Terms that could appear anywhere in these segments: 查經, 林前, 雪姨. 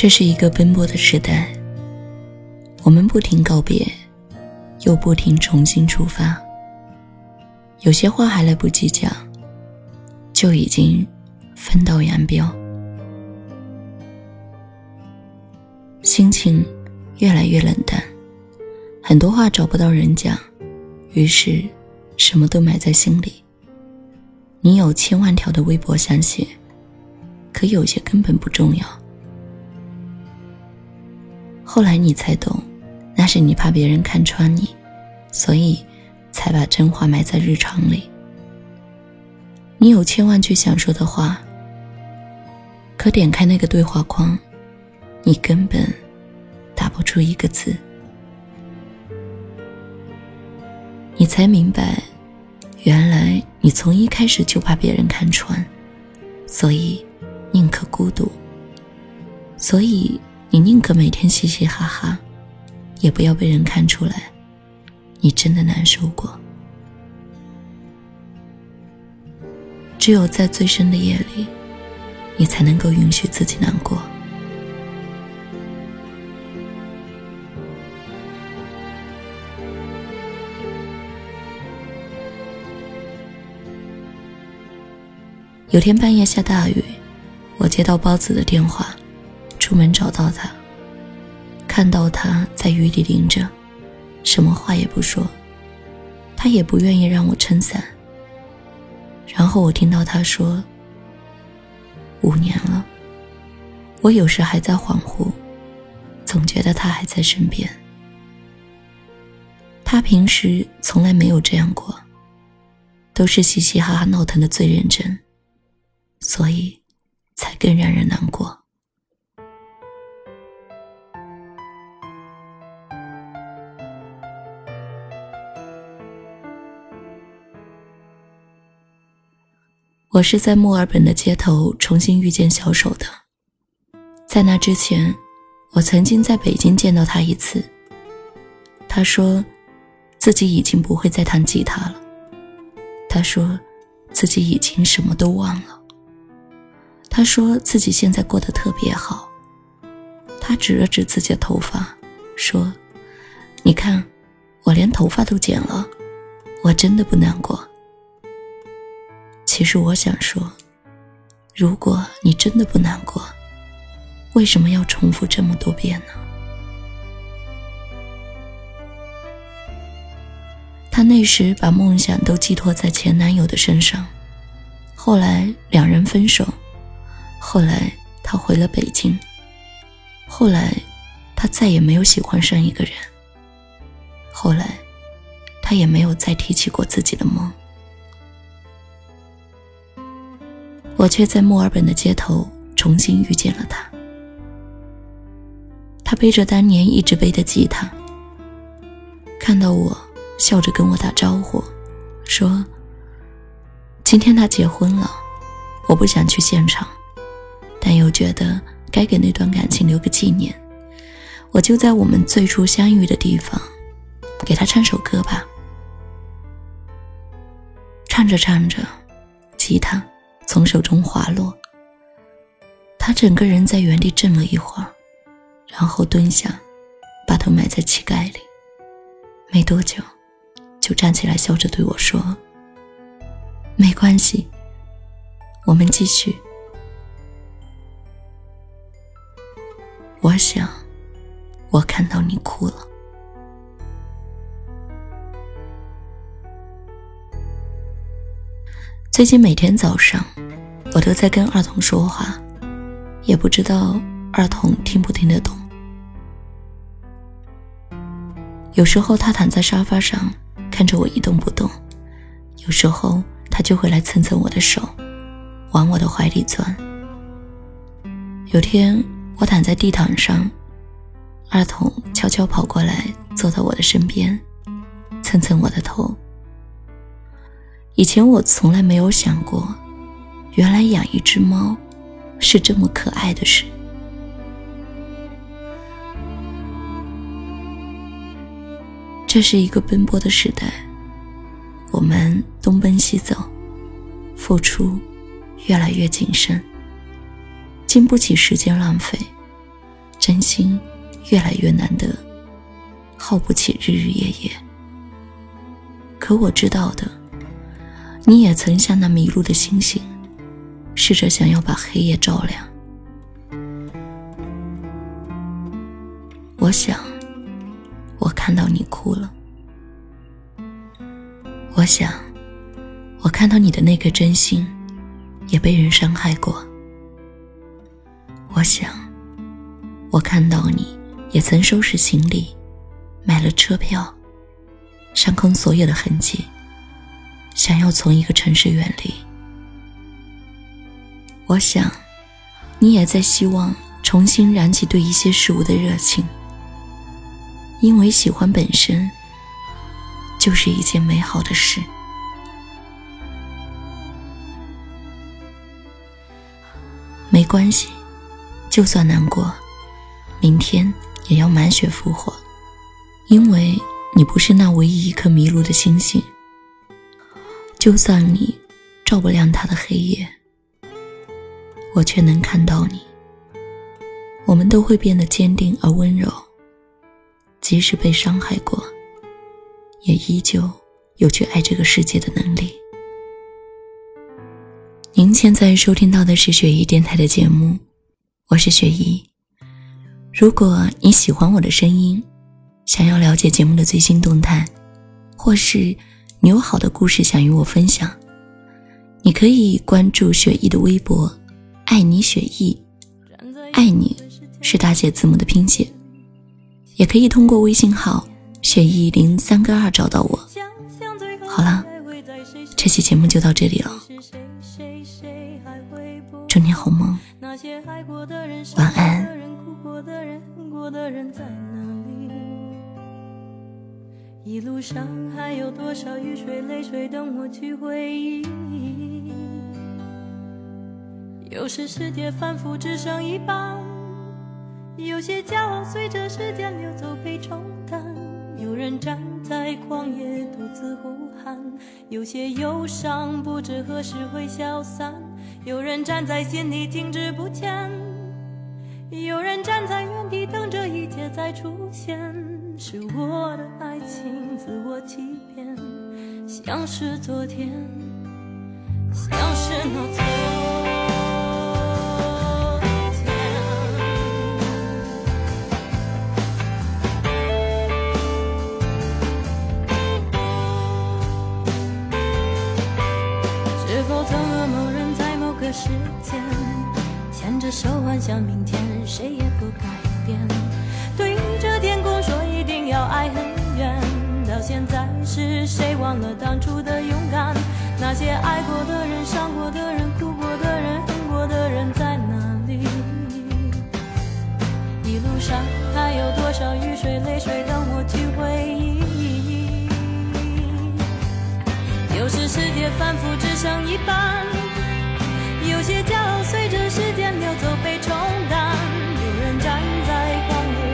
这是一个奔波的时代，我们不停告别，又不停重新出发。有些话还来不及讲，就已经分道扬镳。心情越来越冷淡，很多话找不到人讲，于是什么都埋在心里。你有千万条的微博想写，可有些根本不重要。后来你才懂，那是你怕别人看穿你，所以才把真话埋在日常里。你有千万句想说的话，可点开那个对话框，你根本打不出一个字。你才明白，原来你从一开始就怕别人看穿，所以宁可孤独，所以你宁可每天嘻嘻哈哈，也不要被人看出来你真的难受过。只有在最深的夜里，你才能够允许自己难过。有天半夜下大雨，我接到包子的电话，出门找到他，看到他在雨里淋着，什么话也不说，他也不愿意让我撑伞。然后我听到他说，5年了，我有时还在恍惚，总觉得他还在身边。他平时从来没有这样过，都是嘻嘻哈哈闹腾的最认真，所以才更让人难过。我是在墨尔本的街头重新遇见小手的。在那之前，我曾经在北京见到他一次。他说自己已经不会再弹吉他了，他说自己已经什么都忘了，他说自己现在过得特别好。他指了指自己的头发，说，你看，我连头发都剪了，我真的不难过。其实我想说，如果你真的不难过，为什么要重复这么多遍呢？他那时把梦想都寄托在前男友的身上，后来两人分手，后来他回了北京，后来他再也没有喜欢上一个人，后来他也没有再提起过自己的梦。我却在墨尔本的街头重新遇见了他。他背着当年一直背的吉他，看到我笑着跟我打招呼，说今天他结婚了，我不想去现场，但又觉得该给那段感情留个纪念，我就在我们最初相遇的地方给他唱首歌吧。唱着唱着，吉他从手中滑落，他整个人在原地震了一会儿，然后蹲下，把头埋在膝盖里，没多久就站起来笑着对我说，没关系，我们继续。我想，我看到你哭了。最近每天早上，我都在跟儿童说话，也不知道儿童听不听得懂。有时候他躺在沙发上，看着我一动不动；有时候他就会来蹭蹭我的手，往我的怀里钻。有天我躺在地毯上，儿童悄悄跑过来，坐到我的身边，蹭蹭我的头。以前我从来没有想过，原来养一只猫是这么可爱的事。这是一个奔波的时代，我们东奔西走，付出越来越谨慎，经不起时间浪费，真心越来越难得，耗不起日日夜夜。可我知道的，你也曾像那迷路的星星，试着想要把黑夜照亮。我想，我看到你哭了。我想，我看到你的那颗真心也被人伤害过。我想，我看到你也曾收拾行李，买了车票，上空所有的痕迹，想要从一个城市远离。我想，你也在希望重新燃起对一些事物的热情，因为喜欢本身就是一件美好的事。没关系，就算难过，明天也要满血复活，因为你不是那唯一一颗迷路的星星，就算你照不亮它的黑夜，我却能看到你。我们都会变得坚定而温柔，即使被伤害过，也依旧有去爱这个世界的能力。您现在收听到的是雪姨电台的节目，我是雪姨。如果你喜欢我的声音，想要了解节目的最新动态，或是你有好的故事想与我分享，你可以关注雪姨的微博爱你雪姨，爱你是大写字母的拼写，也可以通过微信号雪姨032找到我。好了，这期节目就到这里了，祝你好梦，晚安。一路上还有多少雨水泪水等我去回忆，有时世界反复只剩一半，有些骄傲随着时间流走被冲淡，有人站在旷野独自呼喊，有些忧伤不知何时会消散，有人站在心里静止不前，有人站在原地等着一切再出现，是我的爱情自我欺骗，像是昨天，像是那昨天。是否曾和某人在某个时间牵着手，幻想明天谁也不改变，对着天空说一定要爱很远，到现在是谁忘了当初的勇敢，那些爱过的人伤过的人哭过的人恨过的人在哪里，一路上还有多少雨水泪水等我去回忆，有时世界反复只剩一半，有些骄傲随着时间流走被冲淡，有人站在旷野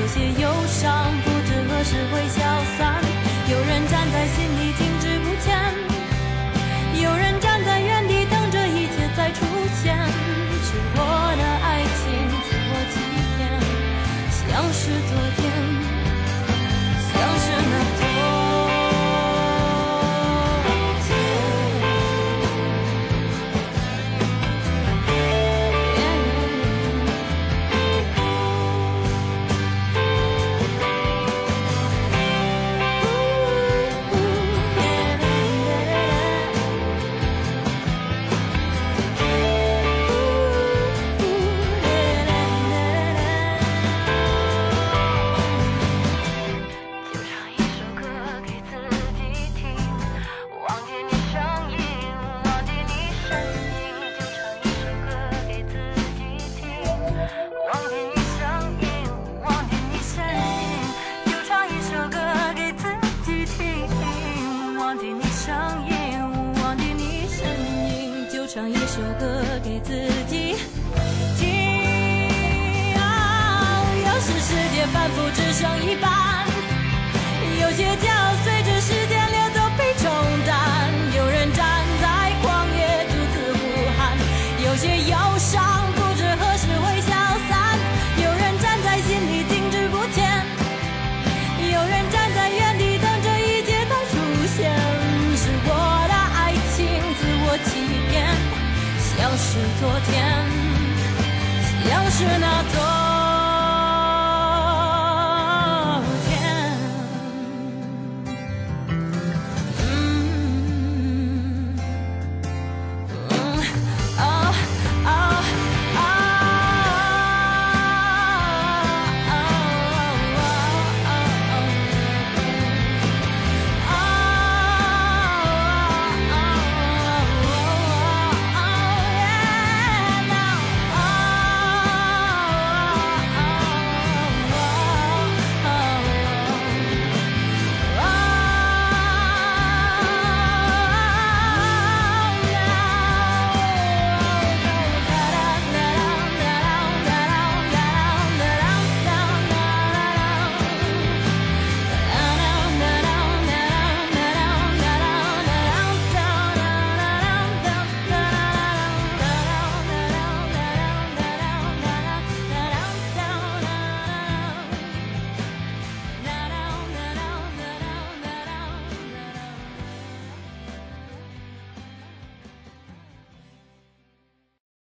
有些忧伤不知何时会消散，有人站在心里静止不前，有人站在原地等着一切再出现，是我的爱情自我欺骗，像是昨天，像是那天。唱一首歌给自己听啊，有时世界反复只剩一半，有些骄傲随着时间流走被冲淡，有人站在旷野独自呼喊，有些忧伤不知何时会消散。过几遍，像是昨天，像是那昨天。